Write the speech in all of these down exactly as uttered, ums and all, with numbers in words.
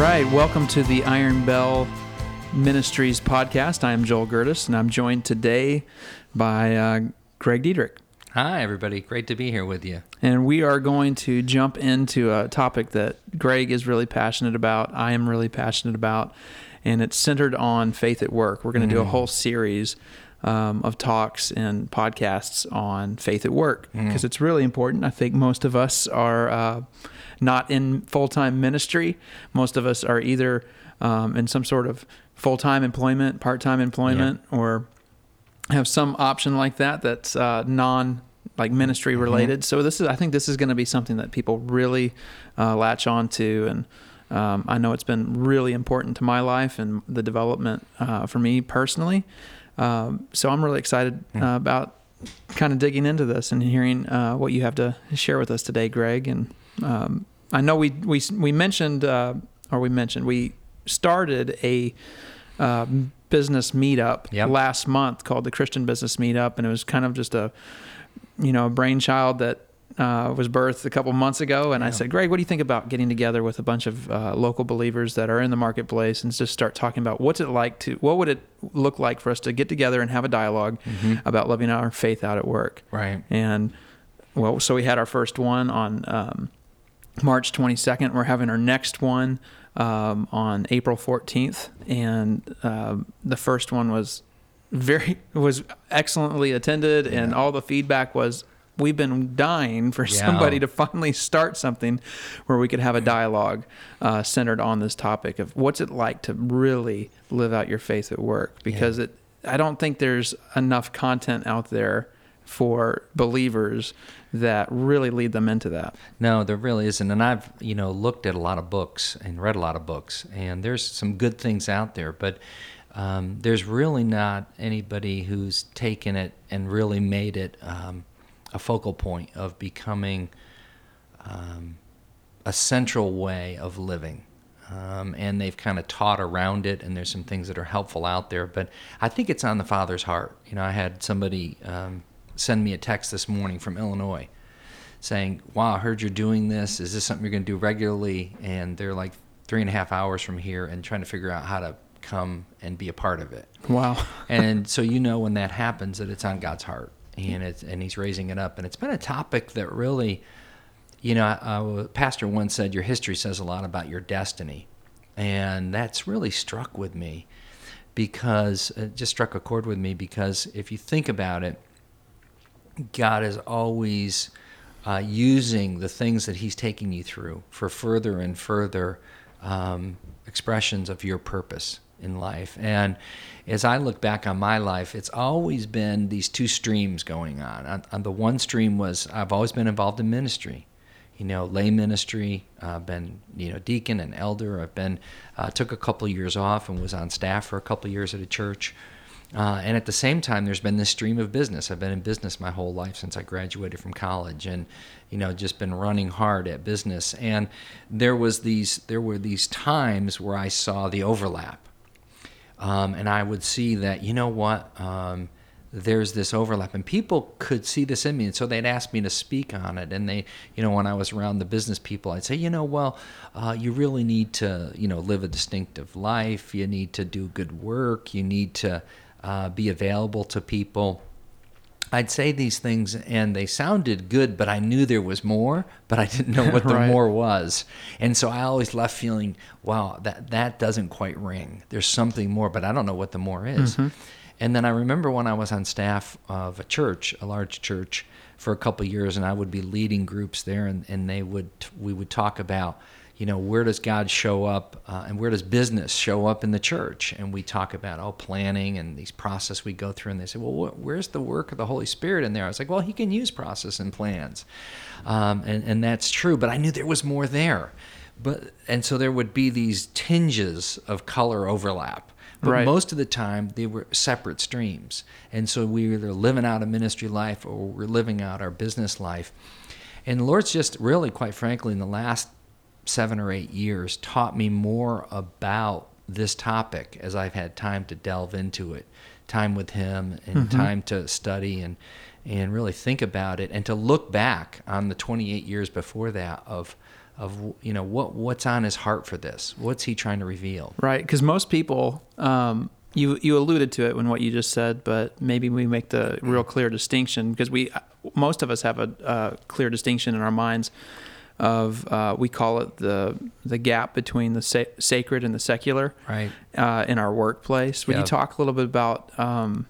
right. Welcome to the Iron Bell Ministries podcast. I'm Joel Gerdis, and I'm joined today by uh, Greg Dedrick. Hi, everybody. Great to be here with you. And we are going to jump into a topic that Greg is really passionate about, I am really passionate about, and it's centered on faith at work. We're going to mm. do a whole series um, of talks and podcasts on faith at work, because mm. it's really important. I think most of us are uh, not in full-time ministry. Most of us are either um, in some sort of full-time employment, part-time employment, yeah. or have some option like that that's uh, non like ministry related. Mm-hmm. So this is, I think this is going to be something that people really uh, latch on to. And um, I know it's been really important to my life and the development uh, for me personally. Um, so I'm really excited uh, about kind of digging into this and hearing uh, what you have to share with us today, Greg. And um, I know we, we, we mentioned, uh, or we mentioned, we started a, uh, business meetup yep. last month called the Christian Business Meetup, and it was kind of just a you know a brainchild that uh was birthed a couple months ago, and yeah. I said, Greg, what do you think about getting together with a bunch of uh, local believers that are in the marketplace and just start talking about what's it like to what would it look like for us to get together and have a dialogue mm-hmm. about living our faith out at work, right? And well, so we had our first one on um March twenty-second. We're having our next one um, on April fourteenth. And um, the first one was very, was excellently attended. Yeah. And all the feedback was, we've been dying for yeah. somebody to finally start something where we could have a dialogue uh, centered on this topic of what's it like to really live out your faith at work? Because yeah. it, I don't think there's enough content out there for believers that really lead them into that. No, there really isn't. And I've, you know, looked at a lot of books and read a lot of books, and there's some good things out there, but um, there's really not anybody who's taken it and really made it um, a focal point of becoming um, a central way of living. Um, and they've kind of taught around it, and there's some things that are helpful out there, but I think it's on the Father's heart. You know, I had somebody um, send me a text this morning from Illinois saying, wow, I heard you're doing this. Is this something you're going to do regularly? And they're like three and a half hours from here and trying to figure out how to come and be a part of it. Wow. And so, you know, when that happens, that it's on God's heart, and it's, and he's raising it up. And it's been a topic that really, you know, a pastor once said, your history says a lot about your destiny. And that's really struck with me because it just struck a chord with me, because if you think about it, God is always uh, using the things that he's taking you through for further and further um, expressions of your purpose in life. And as I look back on my life, it's always been these two streams going on. On, on the one stream was I've always been involved in ministry, you know, lay ministry. I've uh, been, you know, deacon and elder. I've been, uh, took a couple of years off and was on staff for a couple of years at a church. Uh, and at the same time, there's been this stream of business. I've been in business my whole life since I graduated from college, and you know, just been running hard at business. And there was these, there were these times where I saw the overlap, um, and I would see that, you know what, um, there's this overlap, and people could see this in me, and so they'd ask me to speak on it. And they, you know, when I was around the business people, I'd say, you know, well, uh, you really need to, you know, live a distinctive life. You need to do good work. You need to Uh, be available to people. I'd say these things, and they sounded good, but I knew there was more, but I didn't know what the right. more was. And so I always left feeling, wow, that, that doesn't quite ring. There's something more, but I don't know what the more is. Mm-hmm. And then I remember when I was on staff of a church, a large church, for a couple of years, and I would be leading groups there, and, and they would we would talk about, you know, where does God show up uh, and where does business show up in the church? And we talk about, oh, planning and these process we go through. And they say, well, wh- where's the work of the Holy Spirit in there? I was like, well, he can use process and plans. Um, and, and that's true. But I knew there was more there. But and so there would be these tinges of color overlap. But right. most of the time, they were separate streams. And so we were either living out a ministry life or we're living out our business life. And the Lord's just really, quite frankly, in the last seven or eight years taught me more about this topic as I've had time to delve into it, time with him and mm-hmm. time to study and and really think about it, and to look back on the twenty-eight years before that of of you know what what's on his heart for this, what's he trying to reveal, right? Because most people, um, you you alluded to it when what you just said, but maybe we make the real clear distinction, because we most of us have a uh, clear distinction in our minds of uh, we call it the the gap between the sa- sacred and the secular, right? Uh, in our workplace, would yep. you talk a little bit about um,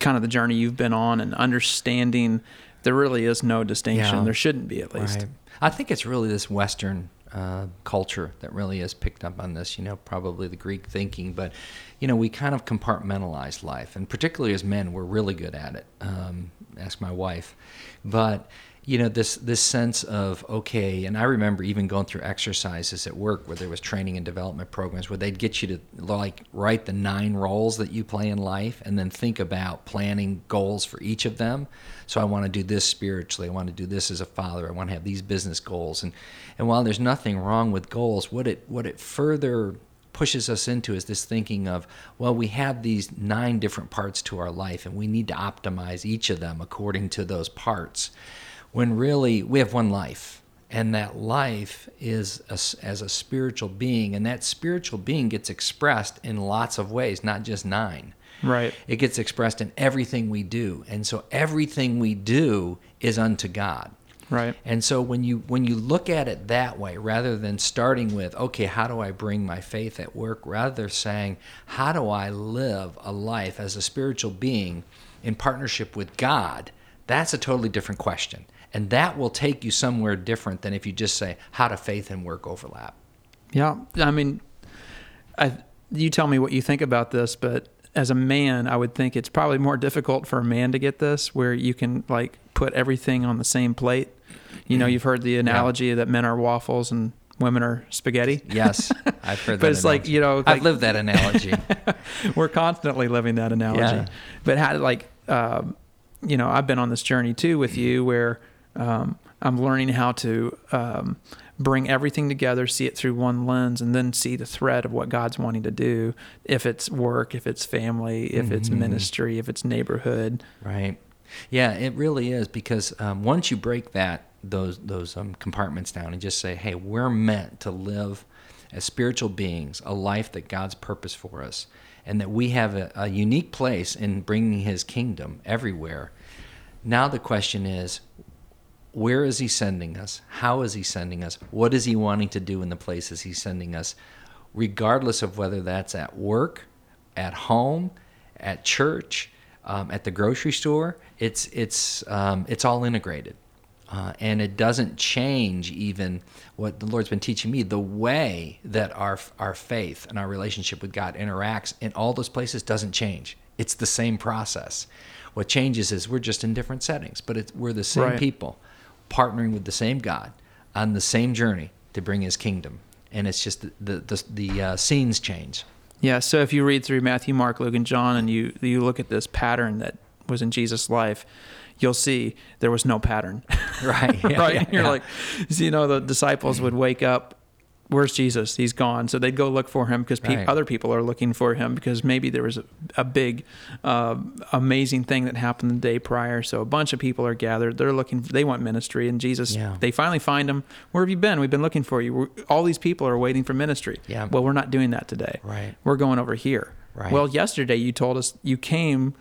kind of the journey you've been on and understanding there really is no distinction, yeah. there shouldn't be at least. Right. I think it's really this Western uh, culture that really has picked up on this, you know, probably the Greek thinking, but, you know, we kind of compartmentalize life, and particularly as men, we're really good at it. Um, ask my wife. But, you know, this this sense of, okay, and I remember even going through exercises at work where there was training and development programs where they'd get you to, like, write the nine roles that you play in life and then think about planning goals for each of them. So I want to do this spiritually. I want to do this as a father. I want to have these business goals. And and while there's nothing wrong with goals, what it what it further pushes us into is this thinking of, well, we have these nine different parts to our life, and we need to optimize each of them according to those parts. When really we have one life, and that life is a, as a spiritual being, and that spiritual being gets expressed in lots of ways, not just nine. Right. It gets expressed in everything we do, and so everything we do is unto God. Right. And so when you when you look at it that way, rather than starting with, okay, how do I bring my faith at work, rather saying, how do I live a life as a spiritual being in partnership with God? That's a totally different question. And that will take you somewhere different than if you just say, how do faith and work overlap? Yeah. I mean, I, you tell me what you think about this, but as a man, I would think it's probably more difficult for a man to get this, where you can like put everything on the same plate. You know, you've heard the analogy yeah. that men are waffles and women are spaghetti. Yes, I've heard that. But it's analogy. Like, you know. Like, I've lived that analogy. We're constantly living that analogy. Yeah. But how did like, um, you know, I've been on this journey too with you where Um, I'm learning how to um, bring everything together, see it through one lens, and then see the thread of what God's wanting to do. If it's work, if it's family, if mm-hmm. it's ministry, if it's neighborhood. Right. Yeah, it really is, because um, once you break that those those um, compartments down and just say, hey, we're meant to live as spiritual beings a life that God's purposed for us, and that we have a, a unique place in bringing His kingdom everywhere. Now the question is, where is He sending us? How is He sending us? What is He wanting to do in the places He's sending us, regardless of whether that's at work, at home, at church, um, at the grocery store? It's it's um, it's all integrated, uh, and it doesn't change even what the Lord's been teaching me. The way that our our faith and our relationship with God interacts in all those places doesn't change. It's the same process. What changes is we're just in different settings, but it's, we're the same right. people, partnering with the same God on the same journey to bring His kingdom. And it's just the the, the, the uh, scenes change. Yeah, so if you read through Matthew, Mark, Luke, and John, and you you look at this pattern that was in Jesus' life, you'll see there was no pattern. Right. Yeah, right. Yeah, and you're yeah. like, you know, the disciples would wake up, where's Jesus? He's gone. So they'd go look for Him because pe- right. other people are looking for Him, because maybe there was a, a big, uh, amazing thing that happened the day prior. So a bunch of people are gathered. They're looking, for, they want ministry. And Jesus, yeah. they finally find Him. Where have you been? We've been looking for you. We're, all these people are waiting for ministry. Yeah. Well, we're not doing that today. Right. We're going over here. Right. Well, yesterday you told us you came,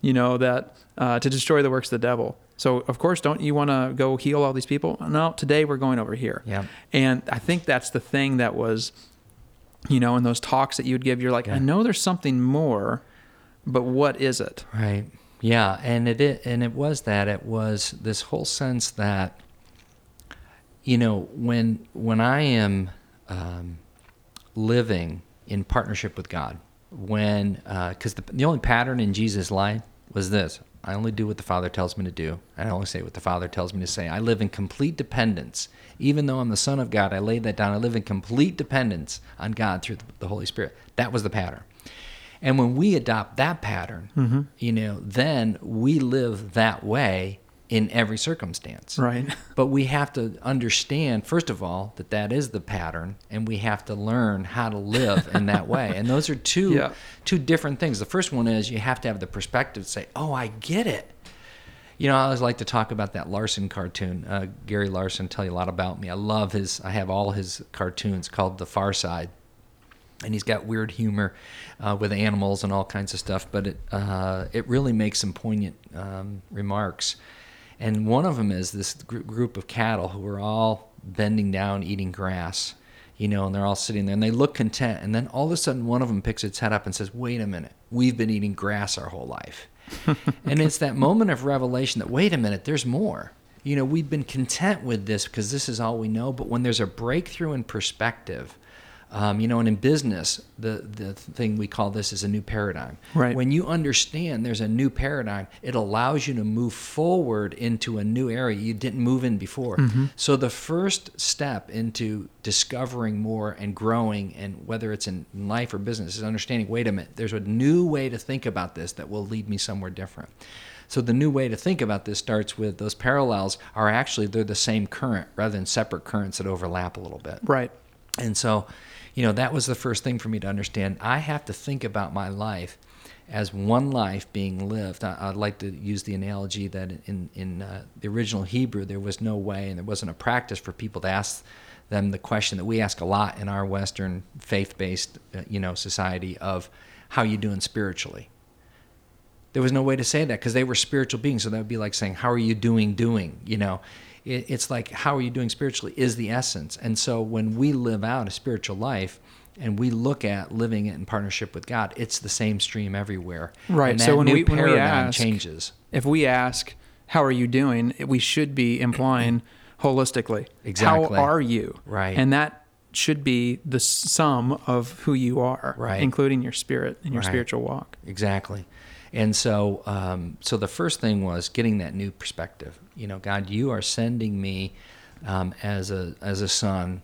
you know, that uh, to destroy the works of the devil. So, of course, don't you want to go heal all these people? No, today we're going over here. Yeah. And I think that's the thing that was, you know, in those talks that you would give, you're like, yeah. I know there's something more, but what is it? Right. Yeah. And it, it and it was that. It was this whole sense that, you know, when, when I am um, living in partnership with God, when, because uh, the, the only pattern in Jesus' life was this. I only do what the Father tells me to do, and I only say what the Father tells me to say. I live in complete dependence. Even though I'm the Son of God, I lay that down. I live in complete dependence on God through the Holy Spirit. That was the pattern. And when we adopt that pattern, mm-hmm. you know, then we live that way in every circumstance. Right. But we have to understand, first of all, that that is the pattern, and we have to learn how to live in that way. And those are two yeah. two different things. The first one is you have to have the perspective to say, oh, I get it. you know, I always like to talk about that Larson cartoon. Uh, Gary Larson, tell you a lot about me. I love his, I have all his cartoons called The Far Side. And he's got weird humor uh, with animals and all kinds of stuff, but it uh, it really makes some poignant um, remarks. And one of them is this gr- group of cattle who are all bending down eating grass, you know, and they're all sitting there and they look content. And then all of a sudden, one of them picks its head up and says, "Wait a minute, we've been eating grass our whole life." And it's that moment of revelation that, wait a minute, there's more. You know, we've been content with this because this is all we know. But when there's a breakthrough in perspective, um, you know, and in business, the, the thing we call this is a new paradigm. Right. When you understand there's a new paradigm, it allows you to move forward into a new area you didn't move in before. Mm-hmm. So the first step into discovering more and growing, and whether it's in life or business, is understanding, wait a minute, there's a new way to think about this that will lead me somewhere different. So the new way to think about this starts with those parallels are actually, they're the same current rather than separate currents that overlap a little bit. Right. And so, you know, that was the first thing for me to understand. I have to think about my life as one life being lived. I, I'd like to use the analogy that in, in uh, the original Hebrew, there was no way and there wasn't a practice for people to ask them the question that we ask a lot in our Western faith-based, uh, you know, society of, how are you doing spiritually? There was no way to say that because they were spiritual beings. So that would be like saying, how are you doing doing, you know? It's like, how are you doing spiritually is the essence. And so when we live out a spiritual life and we look at living it in partnership with God, it's the same stream everywhere. Right. And that so when new we, paradigm when we ask, changes. If we ask, how are you doing, we should be implying holistically. Exactly. How are you? Right. And that should be the sum of who you are, right, including your spirit and your right. spiritual walk. Exactly. And so um, so the first thing was getting that new perspective. You know, God, you are sending me um, as a as a son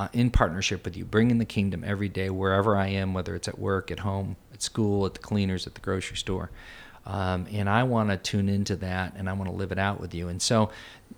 uh, in partnership with you, bringing the kingdom every day wherever I am, whether it's at work, at home, at school, at the cleaners, at the grocery store. Um, and I want to tune into that, and I want to live it out with you. And so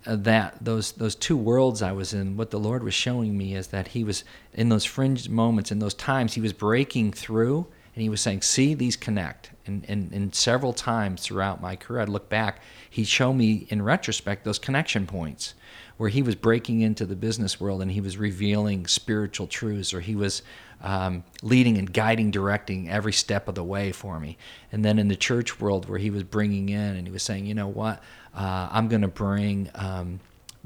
uh, that those those two worlds I was in, what the Lord was showing me is that he was, in those fringe moments, in those times, he was breaking through. And he was saying, see, these connect. And, and, and several times throughout my career, I'd look back, he'd show me in retrospect those connection points where he was breaking into the business world and he was revealing spiritual truths, or he was um, leading and guiding, directing every step of the way for me. And then in the church world where he was bringing in and he was saying, you know what, uh, I'm going to bring um,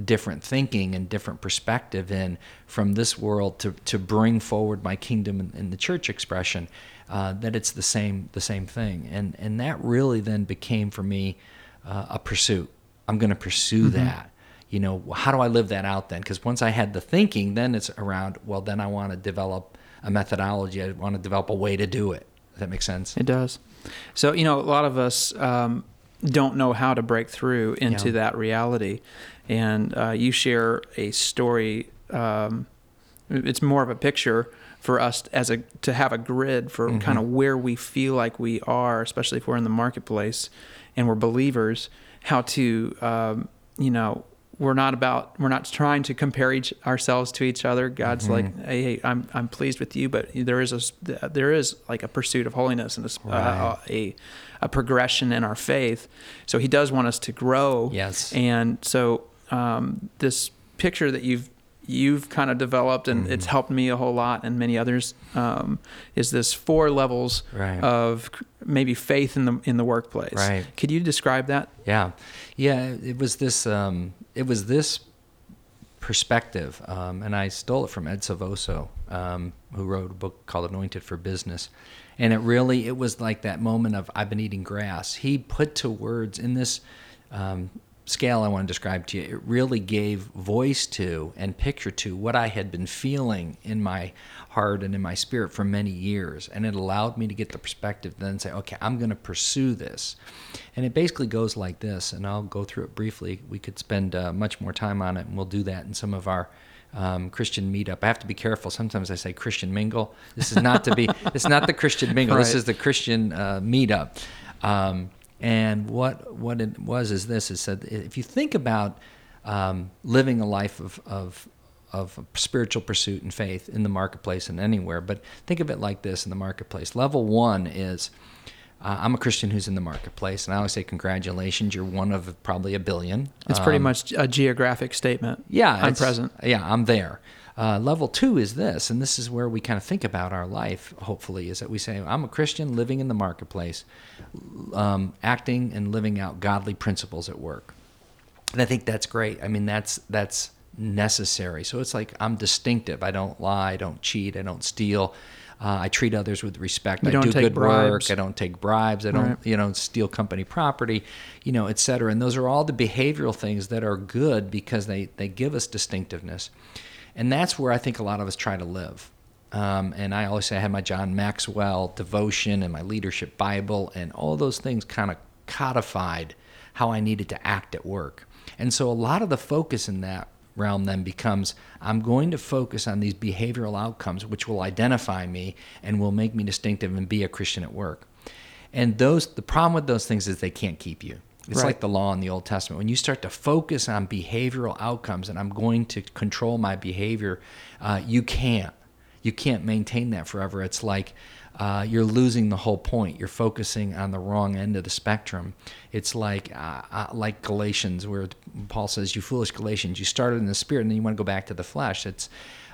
different thinking and different perspective in from this world to, to bring forward my kingdom in, in the church expression. Uh, that it's the same the same thing. And and that really then became for me uh, a pursuit. I'm going to pursue mm-hmm. that. You know, how do I live that out then? Because once I had the thinking, then it's around, well, then I want to develop a methodology. I want to develop a way to do it. Does that make sense? It does. So, you know, a lot of us um, don't know how to break through into yeah. that reality. And uh, you share a story. Um, it's more of a picture for us as a to have a grid for mm-hmm. kind of where we feel like we are, especially if we're in the marketplace and we're believers, how to, um, you know, we're not about, we're not trying to compare each ourselves to each other. God's mm-hmm. like, hey, hey, I'm I'm pleased with you, but there is a there is like a pursuit of holiness and a right. uh, a, a progression in our faith. So he does want us to grow. Yes. And so um, this picture that you've you've kind of developed, and mm-hmm. it's helped me a whole lot and many others, um, is this four levels right. of maybe faith in the, in the workplace. Right. Could you describe that? Yeah. Yeah. It was this, um, it was this perspective. Um, and I stole it from Ed Savoso, um, who wrote a book called Anointed for Business. And it really, it was like that moment of, I've been eating grass. He put to words in this, um, scale I want to describe to you, it really gave voice to and picture to what I had been feeling in my heart and in my spirit for many years. And it allowed me to get the perspective then say, okay, I'm going to pursue this. And it basically goes like this, and I'll go through it briefly. We could spend uh, much more time on it, and we'll do that in some of our Um, Christian meetup. I have to be careful. Sometimes I say Christian mingle. This is not to be, it's not the Christian mingle. Right. This is the Christian uh, meetup. Um, And what what it was is this, is that if you think about um, living a life of, of of spiritual pursuit and faith in the marketplace and anywhere, but think of it like this in the marketplace. Level one is Uh, I'm a Christian who's in the marketplace, and I always say, congratulations, you're one of probably a billion. It's um, pretty much a geographic statement. Yeah. I'm present. Yeah, I'm there. Uh, level two is this, and this is where we kind of think about our life, hopefully, is that we say, I'm a Christian living in the marketplace, um, acting and living out godly principles at work. And I think that's great. I mean, that's that's necessary. So it's like, I'm distinctive. I don't lie. I don't cheat. I don't steal. Uh, I treat others with respect. I do good work. I don't take bribes. I don't, you know, steal company property, you know, et cetera. And those are all the behavioral things that are good because they, they give us distinctiveness. And that's where I think a lot of us try to live. Um, and I always say I had my John Maxwell devotion and my leadership Bible and all those things kind of codified how I needed to act at work. And so a lot of the focus in that realm then becomes, I'm going to focus on these behavioral outcomes, which will identify me and will make me distinctive and be a Christian at work. And those, the problem with those things is they can't keep you. It's right. Like the law in the Old Testament. When you start to focus on behavioral outcomes and I'm going to control my behavior, uh, you can't. You can't maintain that forever. It's like uh, you're losing the whole point. You're focusing on the wrong end of the spectrum. It's like uh, uh, like Galatians, where Paul says, you foolish Galatians, you started in the spirit and then you want to go back to the flesh. It's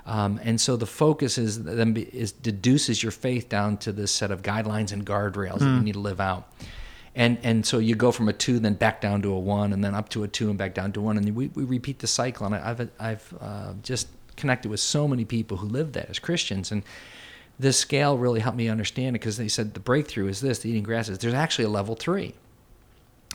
um, and so the focus is then is deduces your faith down to this set of guidelines and guardrails mm. that you need to live out. And and so you go from a two, then back down to a one, and then up to a two, and back down to one, and we, we repeat the cycle. And I've I've uh, just connected with so many people who live that as Christians, and this scale really helped me understand it because they said the breakthrough is this: the eating grass is there's actually a level three,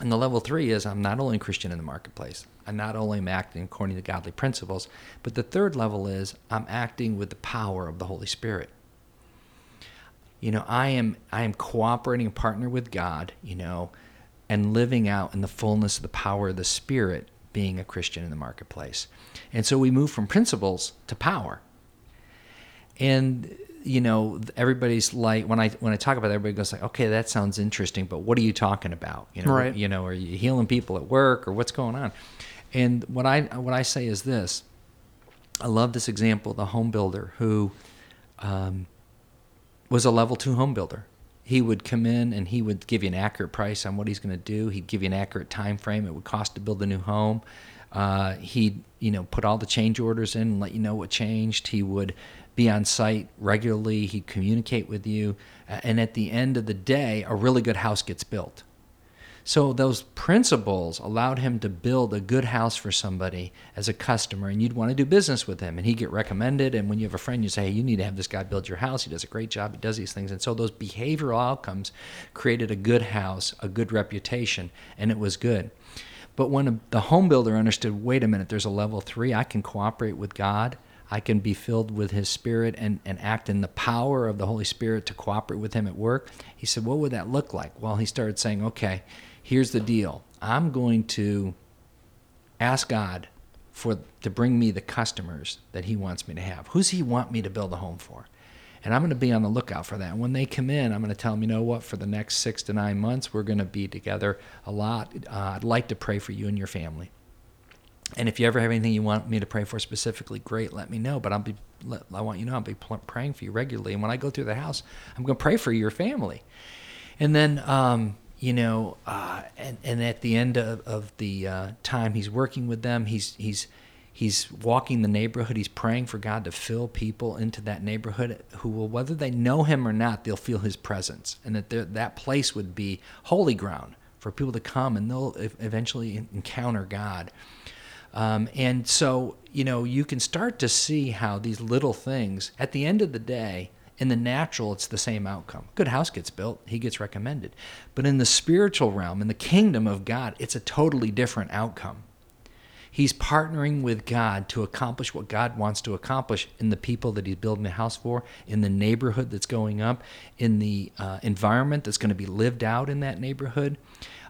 and the level three is I'm not only a Christian in the marketplace, I not only am acting according to godly principles, but the third level is I'm acting with the power of the Holy Spirit. You know, I am I am cooperating and partner with God, you know, and living out in the fullness of the power of the Spirit, being a Christian in the marketplace. And so we move from principles to power. And, you know, everybody's like, when I when I talk about that, everybody goes like, okay, that sounds interesting, but what are you talking about? You know, right. You know, are you healing people at work or what's going on? And what I what I say is this. I love this example, the home builder who... Um, was a level two home builder. He would come in and he would give you an accurate price on what he's going to do. He'd give you an accurate time frame it would cost to build a new home. Uh, he'd you know put all the change orders in and let you know what changed. He would be on site regularly. He'd communicate with you. And at the end of the day, a really good house gets built. So those principles allowed him to build a good house for somebody as a customer, and you'd want to do business with him, and he'd get recommended. And when you have a friend, you say, hey, you need to have this guy build your house. He does a great job. He does these things. And so those behavioral outcomes created a good house, a good reputation, and it was good. But when a, the home builder understood, wait a minute, there's a level three. I can cooperate with God. I can be filled with his Spirit and, and act in the power of the Holy Spirit to cooperate with him at work. He said, what would that look like? Well, he started saying, okay, here's the deal. I'm going to ask God for to bring me the customers that he wants me to have. Who's he want me to build a home for? And I'm going to be on the lookout for that. And when they come in, I'm going to tell them, you know what, for the next six to nine months, we're going to be together a lot. Uh, I'd like to pray for you and your family. And if you ever have anything you want me to pray for specifically, great, let me know. But I'll be, let, I want you to know I'll be praying for you regularly. And when I go through the house, I'm going to pray for your family. And then... Um, You know, uh, and, and at the end of, of the uh, time he's working with them, he's he's he's walking the neighborhood. He's praying for God to fill people into that neighborhood who will, whether they know him or not, they'll feel his presence, and that that place would be holy ground for people to come, and they'll eventually encounter God. Um, and so, you know, you can start to see how these little things, at the end of the day, in the natural, it's the same outcome. Good house gets built, he gets recommended. But in the spiritual realm, in the kingdom of God, it's a totally different outcome. He's partnering with God to accomplish what God wants to accomplish in the people that he's building a house for, in the neighborhood that's going up, in the uh, environment that's going to be lived out in that neighborhood.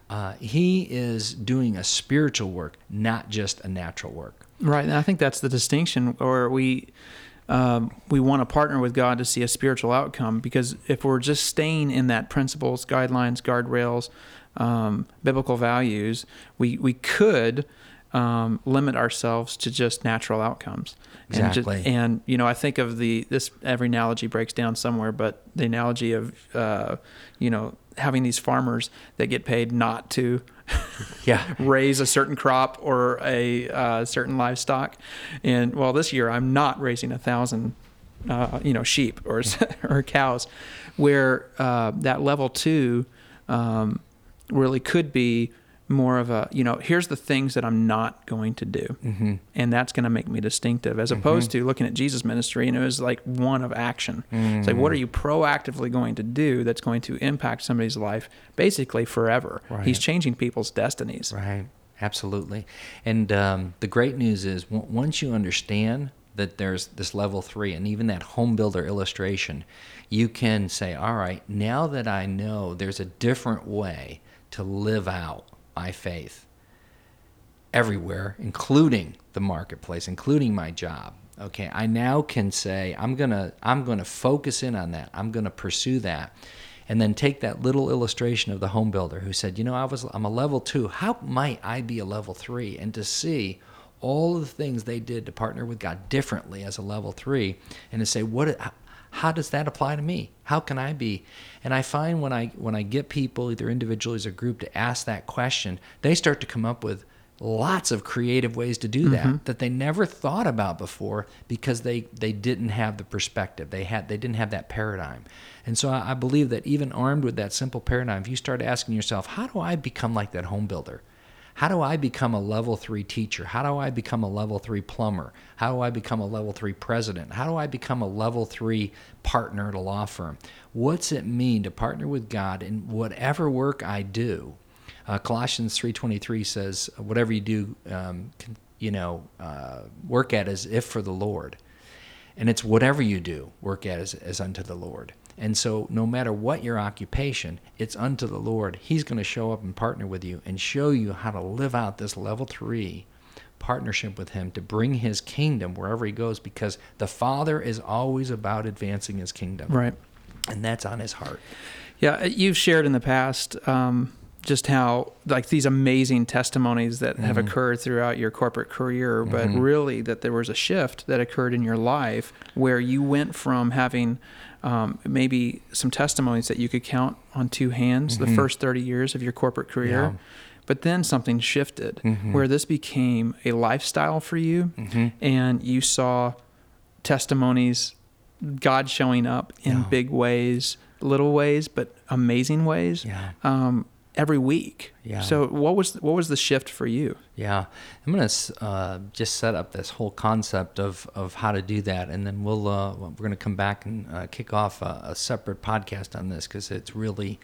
Uh, he is doing a spiritual work, not just a natural work. Right, and I think that's the distinction, or we... Um, we want to partner with God to see a spiritual outcome, because if we're just staying in that principles, guidelines, guardrails, um, biblical values, we, we could um, limit ourselves to just natural outcomes. Exactly. And, just, and, you know, I think of the, this, every analogy breaks down somewhere, but the analogy of, uh, you know, having these farmers that get paid not to yeah. raise a certain crop or a uh, certain livestock. And well, this year I'm not raising a thousand, uh, you know, sheep or, or cows, where uh, that level two um, really could be more of a, you know, here's the things that I'm not going to do. Mm-hmm. And that's going to make me distinctive, as mm-hmm. opposed to looking at Jesus' ministry. And it was like one of action. Mm-hmm. It's like, what are you proactively going to do that's going to impact somebody's life basically forever? Right. He's changing people's destinies. Right. Absolutely. And um, the great news is w- once you understand that there's this level three, and even that home builder illustration, you can say, all right, now that I know there's a different way to live out my faith everywhere, including the marketplace, including my job. Okay, I now can say, I'm gonna I'm gonna focus in on that. I'm gonna pursue that. And then take that little illustration of the home builder who said, you know, I was I'm a level two. How might I be a level three? And to see all of the things they did to partner with God differently as a level three, and to say, what how does that apply to me? How can I be? And I find when I when I get people, either individually as a group, to ask that question, they start to come up with lots of creative ways to do that, mm-hmm. that they never thought about before, because they, they didn't have the perspective. They had they didn't have that paradigm. And so I, I believe that even armed with that simple paradigm, if you start asking yourself, how do I become like that home builder? How do I become a level three teacher? How do I become a level three plumber? How do I become a level three president? How do I become a level three partner at a law firm? What's it mean to partner with God in whatever work I do? Uh, Colossians three twenty-three says, whatever you do, um, you know, uh, work at as if for the Lord. And it's whatever you do, work at as, as unto the Lord. And so no matter what your occupation, it's unto the Lord. He's going to show up and partner with you and show you how to live out this level three partnership with him to bring his kingdom wherever he goes, because the Father is always about advancing his kingdom. Right. And that's on his heart. Yeah, you've shared in the past um, just how, like, these amazing testimonies that mm-hmm. have occurred throughout your corporate career, but mm-hmm. really that there was a shift that occurred in your life where you went from having... Um, maybe some testimonies that you could count on two hands, mm-hmm. the first thirty years of your corporate career. Yeah. But then something shifted mm-hmm. where this became a lifestyle for you, mm-hmm. and you saw testimonies, God showing up in yeah. big ways, little ways, but amazing ways. Yeah. Um, every week. Yeah. So what was what was the shift for you? Yeah. I'm going to uh, just set up this whole concept of, of how to do that, and then we'll uh, we're going to come back and uh, kick off a, a separate podcast on this, because it's really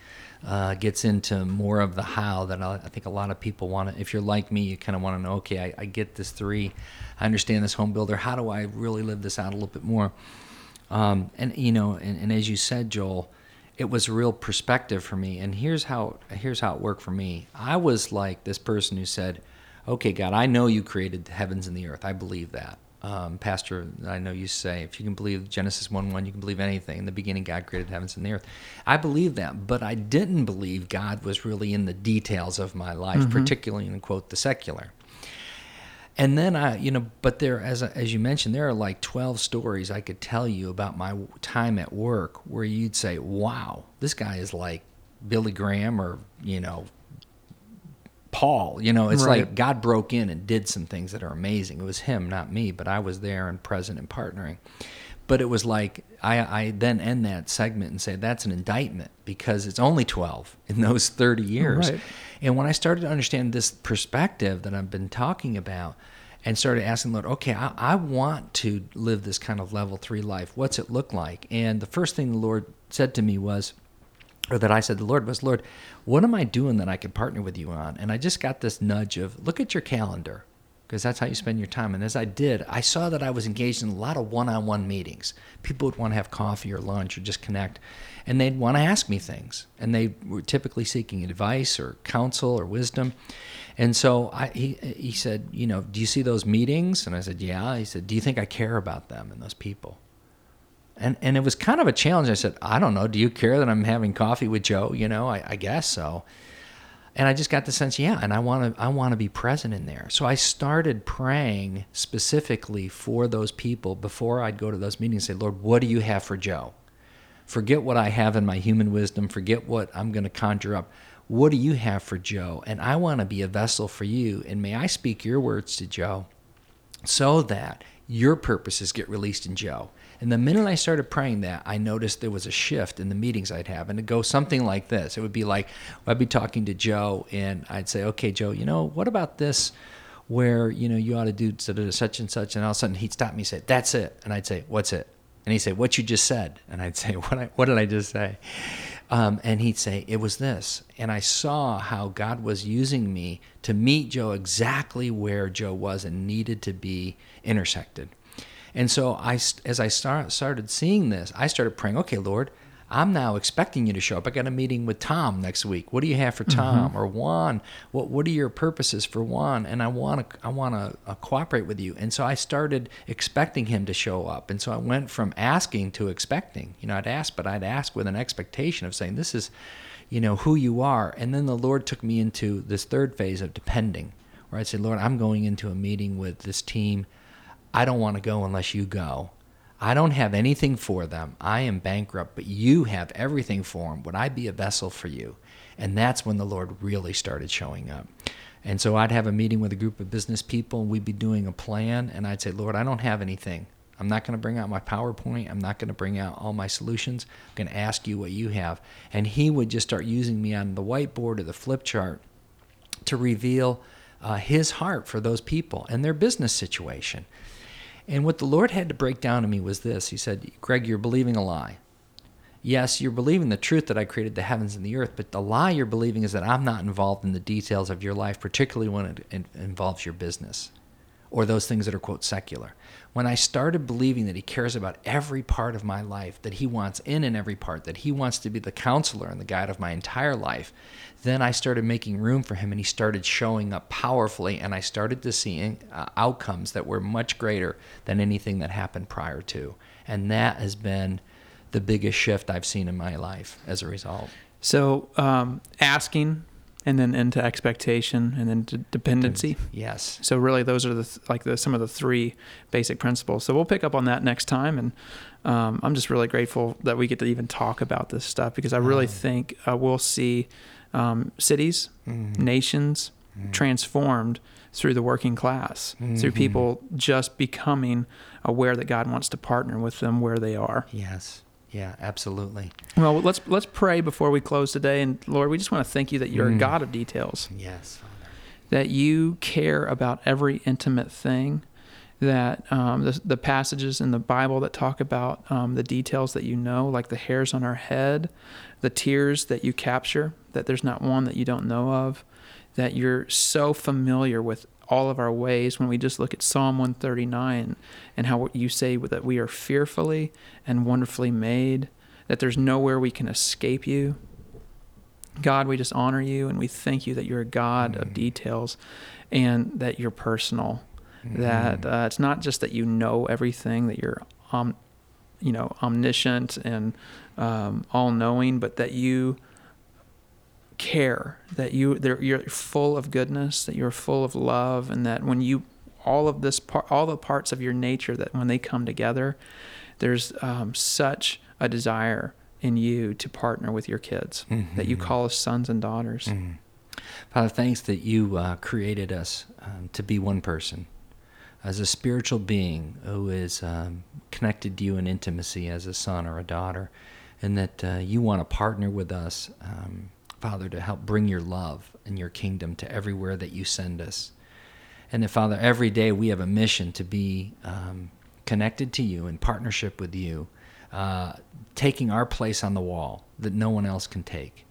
uh, gets into more of the how that I, I think a lot of people want to, if you're like me, you kind of want to know, okay, I, I get this three, I understand this home builder, how do I really live this out a little bit more? Um, and, you know, and, and as you said, Joel, it was real perspective for me, and here's how here's how it worked for me. I was like this person who said, okay, God, I know you created the heavens and the earth. I believe that. Um, Pastor, I know you say, if you can believe Genesis one one, you can believe anything. In the beginning, God created the heavens and the earth. I believe that, but I didn't believe God was really in the details of my life, mm-hmm. particularly in, quote, the secular. And then I, you know, but there, as as you mentioned, there are like twelve stories I could tell you about my time at work where you'd say, wow, this guy is like Billy Graham or, you know, Paul. You know, it's right. Like God broke in and did some things that are amazing. It was him, not me, but I was there and present and partnering. But it was like, I, I then end that segment and say, that's an indictment, because it's only twelve in those thirty years. Right. And when I started to understand this perspective that I've been talking about and started asking the Lord, okay, I, I want to live this kind of level three life. What's it look like? And the first thing the Lord said to me was, or that I said to the Lord was, Lord, what am I doing that I could partner with you on? And I just got this nudge of, look at your calendar, because that's how you spend your time. And as I did, I saw that I was engaged in a lot of one-on-one meetings. People would want to have coffee or lunch or just connect, and they'd want to ask me things. And they were typically seeking advice or counsel or wisdom. And so I, he, he said, you know, do you see those meetings? And I said, yeah. He said, do you think I care about them and those people? And and it was kind of a challenge. I said, I don't know. Do you care that I'm having coffee with Joe? You know, I, I guess so. And I just got the sense, yeah, and I want to I want to be present in there. So I started praying specifically for those people before I'd go to those meetings and say, Lord, what do you have for Joe? Forget what I have in my human wisdom. Forget what I'm going to conjure up. What do you have for Joe? And I want to be a vessel for you. And may I speak your words to Joe so that your purposes get released in Joe. And the minute I started praying that, I noticed there was a shift in the meetings I'd have. And it'd go something like this. It would be like, I'd be talking to Joe, and I'd say, okay, Joe, you know, what about this where, you know, you ought to do such and such? And all of a sudden he'd stop me and say, that's it. And I'd say, what's it? And he'd say, what you just said. And I'd say, what, I, what did I just say? Um, and he'd say, it was this. And I saw how God was using me to meet Joe exactly where Joe was and needed to be intersected. And so I, as I start, started seeing this, I started praying, okay, Lord, I'm now expecting you to show up. I got a meeting with Tom next week. What do you have for Tom mm-hmm. or Juan? What What are your purposes for Juan? And I want to I want to uh, cooperate with you. And so I started expecting him to show up. And so I went from asking to expecting. You know, I'd ask, but I'd ask with an expectation of saying, this is, you know, who you are. And then the Lord took me into this third phase of depending, where I'd say, Lord, I'm going into a meeting with this team. I don't want to go unless you go. I don't have anything for them. I am bankrupt, but you have everything for them. Would I be a vessel for you? And that's when the Lord really started showing up. And so I'd have a meeting with a group of business people, and we'd be doing a plan, and I'd say, Lord, I don't have anything. I'm not going to bring out my PowerPoint. I'm not going to bring out all my solutions. I'm going to ask you what you have. And he would just start using me on the whiteboard or the flip chart to reveal uh, his heart for those people and their business situation. And what the Lord had to break down to me was this. He said, Greg, you're believing a lie. Yes, you're believing the truth that I created the heavens and the earth, but the lie you're believing is that I'm not involved in the details of your life, particularly when it in- involves your business or those things that are, quote, secular. When I started believing that he cares about every part of my life, that he wants in in every part, that he wants to be the counselor and the guide of my entire life, then I started making room for him, and he started showing up powerfully, and I started to see uh, outcomes that were much greater than anything that happened prior to. And that has been the biggest shift I've seen in my life as a result. So um, asking, and then into expectation, and then to dependency. Yes. So really, those are the th- like the, some of the three basic principles. So we'll pick up on that next time. And um, I'm just really grateful that we get to even talk about this stuff, because I really mm. think uh, we'll see um, cities, mm. nations mm. transformed through the working class, mm-hmm. through people just becoming aware that God wants to partner with them where they are. Yes. Yeah, absolutely. Well, let's let's pray before we close today. And Lord, we just want to thank you that you're mm. a God of details. Yes, Father. That you care about every intimate thing, that um, the, the passages in the Bible that talk about um, the details that you know, like the hairs on our head, the tears that you capture, that there's not one that you don't know of, that you're so familiar with all of our ways. When we just look at Psalm one thirty-nine and how you say that we are fearfully and wonderfully made, that there's nowhere we can escape you. God, we just honor you, and we thank you that you're a God mm. of details, and that you're personal, mm. that uh, it's not just that you know everything, that you're um, you know, omniscient and um, all-knowing, but that you care, that you there you're full of goodness, that you're full of love, and that when you all of this part all the parts of your nature, that when they come together, there's um, such a desire in you to partner with your kids, mm-hmm. that you call us sons and daughters. Mm-hmm. Father, thanks that you uh, created us um, to be one person, as a spiritual being who is um, connected to you in intimacy as a son or a daughter, and that uh, you want to partner with us, um, Father, to help bring your love and your kingdom to everywhere that you send us. And that, Father, every day we have a mission to be um, connected to you, in partnership with you, uh, taking our place on the wall that no one else can take.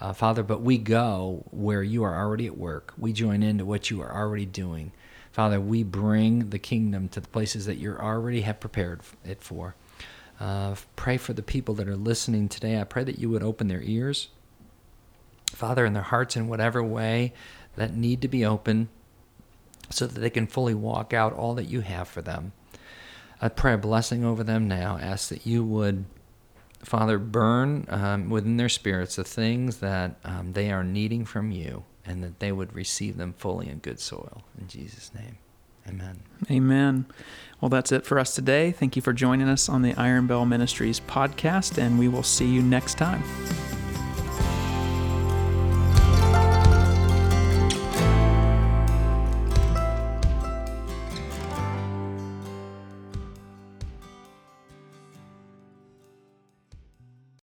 Uh, Father, but we go where you are already at work. We join into what you are already doing. Father, we bring the kingdom to the places that you already have prepared it for. Uh, pray for the people that are listening today. I pray that you would open their ears, Father, in their hearts in whatever way that need to be open, so that they can fully walk out all that you have for them. I pray a blessing over them now. Ask that you would Father, burn um, within their spirits the things that um, they are needing from you, and that they would receive them fully in good soil. In Jesus' name, amen. Amen. Well, that's it for us today. Thank you for joining us on the Iron Bell Ministries podcast, and we will see you next time.